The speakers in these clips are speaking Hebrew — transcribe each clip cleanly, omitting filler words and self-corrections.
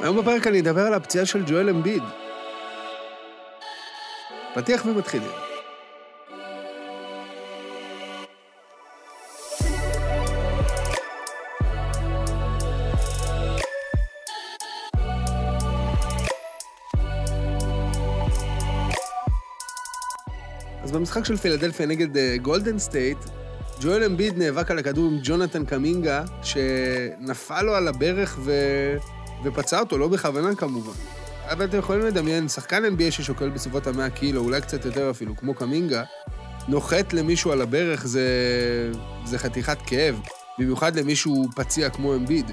היום בפרק אני אדבר על הפציעה של ג'ואל אמביד. פתיח ומתחילים. אז במשחק של פילדלפיה נגד גולדן סטייט, ג'ואל אמביד נאבק על הכדור עם ג'ונתן קמינגה, שנפל לו על הברך ופצע אותו, לא בכוונה כמובן. אבל אתם יכולים לדמיין, שחקן NBA ששוקל בסביבות ה-100 קילו, אולי קצת יותר אפילו, כמו קמינגה, נוחת למישהו על הברך זה חתיכת כאב, במיוחד למישהו פציע כמו אמביד.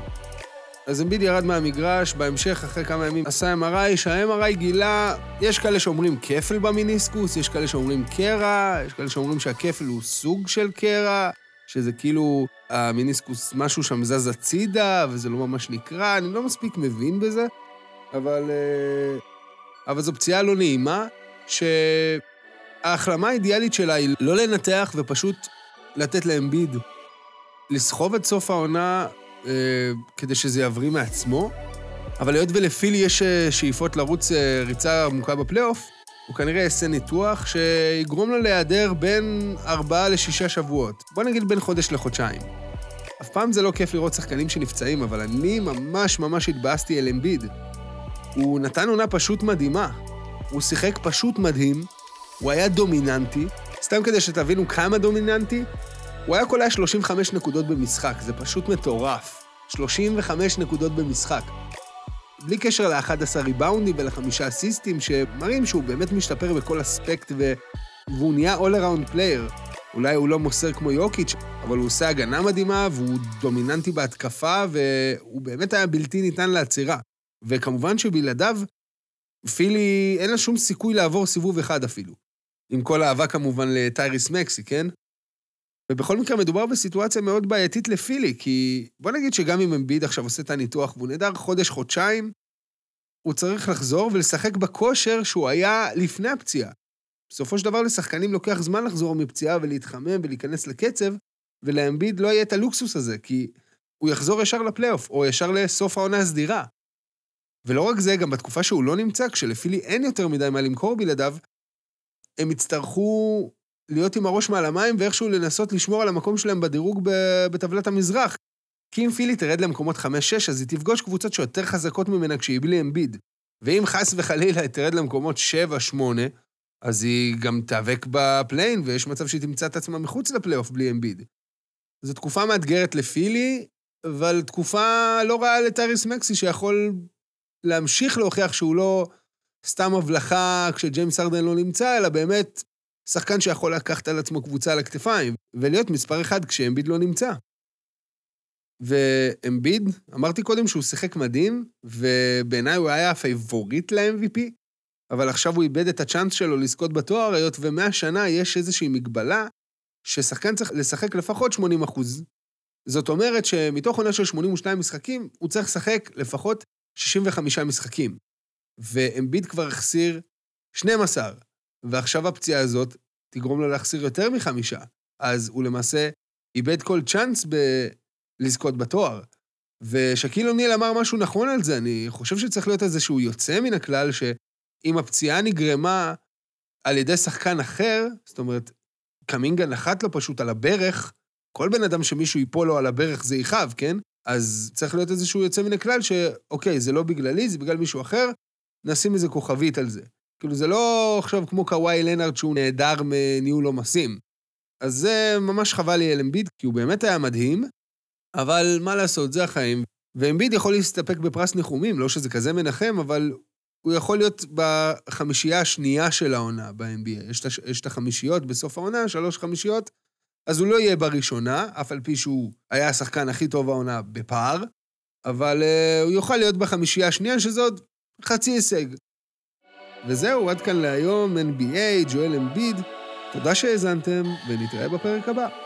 אז אמביד ירד מהמגרש, בהמשך אחרי כמה ימים עשה MRI, שה-MRI גילה, יש כאלה שאומרים כפל במיניסקוס, יש כאלה שאומרים קרע, יש כאלה שאומרים שהכפל הוא סוג של קרע, שזה כאילו המיניסקוס משהו שם זז הצידה, וזה לא ממש נקרא, אני לא מספיק מבין בזה, אבל זו פציעה לא נעימה, שההחלמה האידיאלית שלה היא לא לנתח ופשוט לתת לאמביד, לסחוב את סוף העונה, כדי שזה יעברי מעצמו, אבל היות ולפילי יש שאיפות לרוץ ריצה עמוקה בפלייאוף, הוא כנראה יעשה ניתוח שיגרום לו להיעדר בין 4 ל-6 שבועות. בוא נגיד בין חודש לחודשיים. אף פעם זה לא כיף לראות שחקנים שנפצעים, אבל אני ממש התבאסתי אל אמביד. הוא נתן עונה פשוט מדהימה. הוא שיחק פשוט מדהים, הוא היה דומיננטי, סתם כדי שתבינו כמה דומיננטי, הוא היה קולע 35 נקודות במשחק, זה פשוט מטורף. 35 נקודות במשחק. בלי קשר ל-11 ריבאונדים ול-5 אסיסטים, שמראים שהוא באמת משתפר בכל אספקט, והוא נהיה all-around player. אולי הוא לא מוסר כמו יוקיץ', אבל הוא עושה הגנה מדהימה, והוא דומיננטי בהתקפה, והוא באמת היה בלתי ניתן לעצירה. וכמובן שבלעדיו, פילי אין לה שום סיכוי לעבור סיבוב אחד אפילו. עם כל אהבה כמובן לטייריס מקסי, כן? ובכל מקרה מדובר בסיטואציה מאוד בעייתית לפילי, כי בוא נגיד שגם אם אמביד עכשיו עושה את הניתוח והוא נהדר חודש-חודשיים, הוא צריך לחזור ולשחק בכושר שהוא היה לפני הפציעה. בסופו של דבר לשחקנים לוקח זמן לחזור מפציעה ולהתחמם ולהיכנס לקצב, ולאמביד לא יהיה את הלוקסוס הזה, כי הוא יחזור ישר לפלייאוף, או ישר לסוף העונה הסדירה. ולא רק זה, גם בתקופה שהוא לא נמצא, כשלפילי אין יותר מדי מה למכור בלעדיו, הם יצטרכו להיות עם הראש מעל המים ואיכשהו לנסות לשמור על המקום שלהם בדירוג בטבלת המזרח. כי אם פילי תרד למקומות 5-6, אז היא תפגוש קבוצות שיותר חזקות ממנה כשהיא בלי אמביד. ואם חס וחלילה היא תרד למקומות 7-8, אז היא גם תאבק בפליין, ויש מצב שהיא תמצא את עצמה מחוץ לפלייאוף בלי אמביד. זו תקופה מאתגרת לפילי, אבל תקופה לא רעה לטייריס מקסי, שיכול להמשיך להוכיח שהוא לא סתם הבלחה כשג'יימס ארדן לא נמצא, אלא באמת שחקן שיכול לקחת על עצמו קבוצה על הכתפיים, ולהיות מספר אחד כשאמביד לא נמצא. ואמביד, אמרתי קודם שהוא שיחק מדהים, ובעיניי הוא היה הפייבוריט ל-MVP, אבל עכשיו הוא איבד את הצ'אנס שלו לזכות בתואר, היות ו100 שנה יש איזושהי מגבלה, ששחקן צריך לשחק לפחות 80%. זאת אומרת שמתוך עונה של 82 משחקים, הוא צריך לשחק לפחות 65 משחקים. ואמביד כבר החסיר 12. ועכשיו הפציעה הזאת תגרום לו להחסיר יותר מ5, אז הוא למעשה איבד כל צ'אנס לזכות בתואר. ושקיל אוניל אמר משהו נכון על זה, אני חושב שצריך להיות איזשהו יוצא מן הכלל, שאם הפציעה נגרמה על ידי שחקן אחר, זאת אומרת, קמינגה נחת לו פשוט על הברך, כל בן אדם שמישהו ייפול לו על הברך זה יכאב, כן? אז צריך להיות איזשהו יוצא מן הכלל, שאוקיי, זה לא בגללי, זה בגלל מישהו אחר, נשים איזה כוכבית על זה. כאילו זה לא עכשיו כמו קוואי לנארד שהוא נהדר מניהול עומסים. אז זה ממש חבל לי על אמביד, כי הוא באמת היה מדהים, אבל מה לעשות, זה החיים. ואמביד יכול להסתפק בפרס ניחומים, לא שזה כזה מנחם, אבל הוא יכול להיות בחמישייה השנייה של העונה ב-NBA. יש את החמישיות בסוף העונה, 3 חמישיות, אז הוא לא יהיה בראשונה, אף על פי שהוא היה השחקן הכי טוב העונה בפער, אבל הוא יוכל להיות בחמישייה השנייה, שזה עוד חצי הישג. וזהו, עד כאן להיום, NBA, ג'ואל אמביד. תודה שהאזנתם, ונתראה בפרק הבא.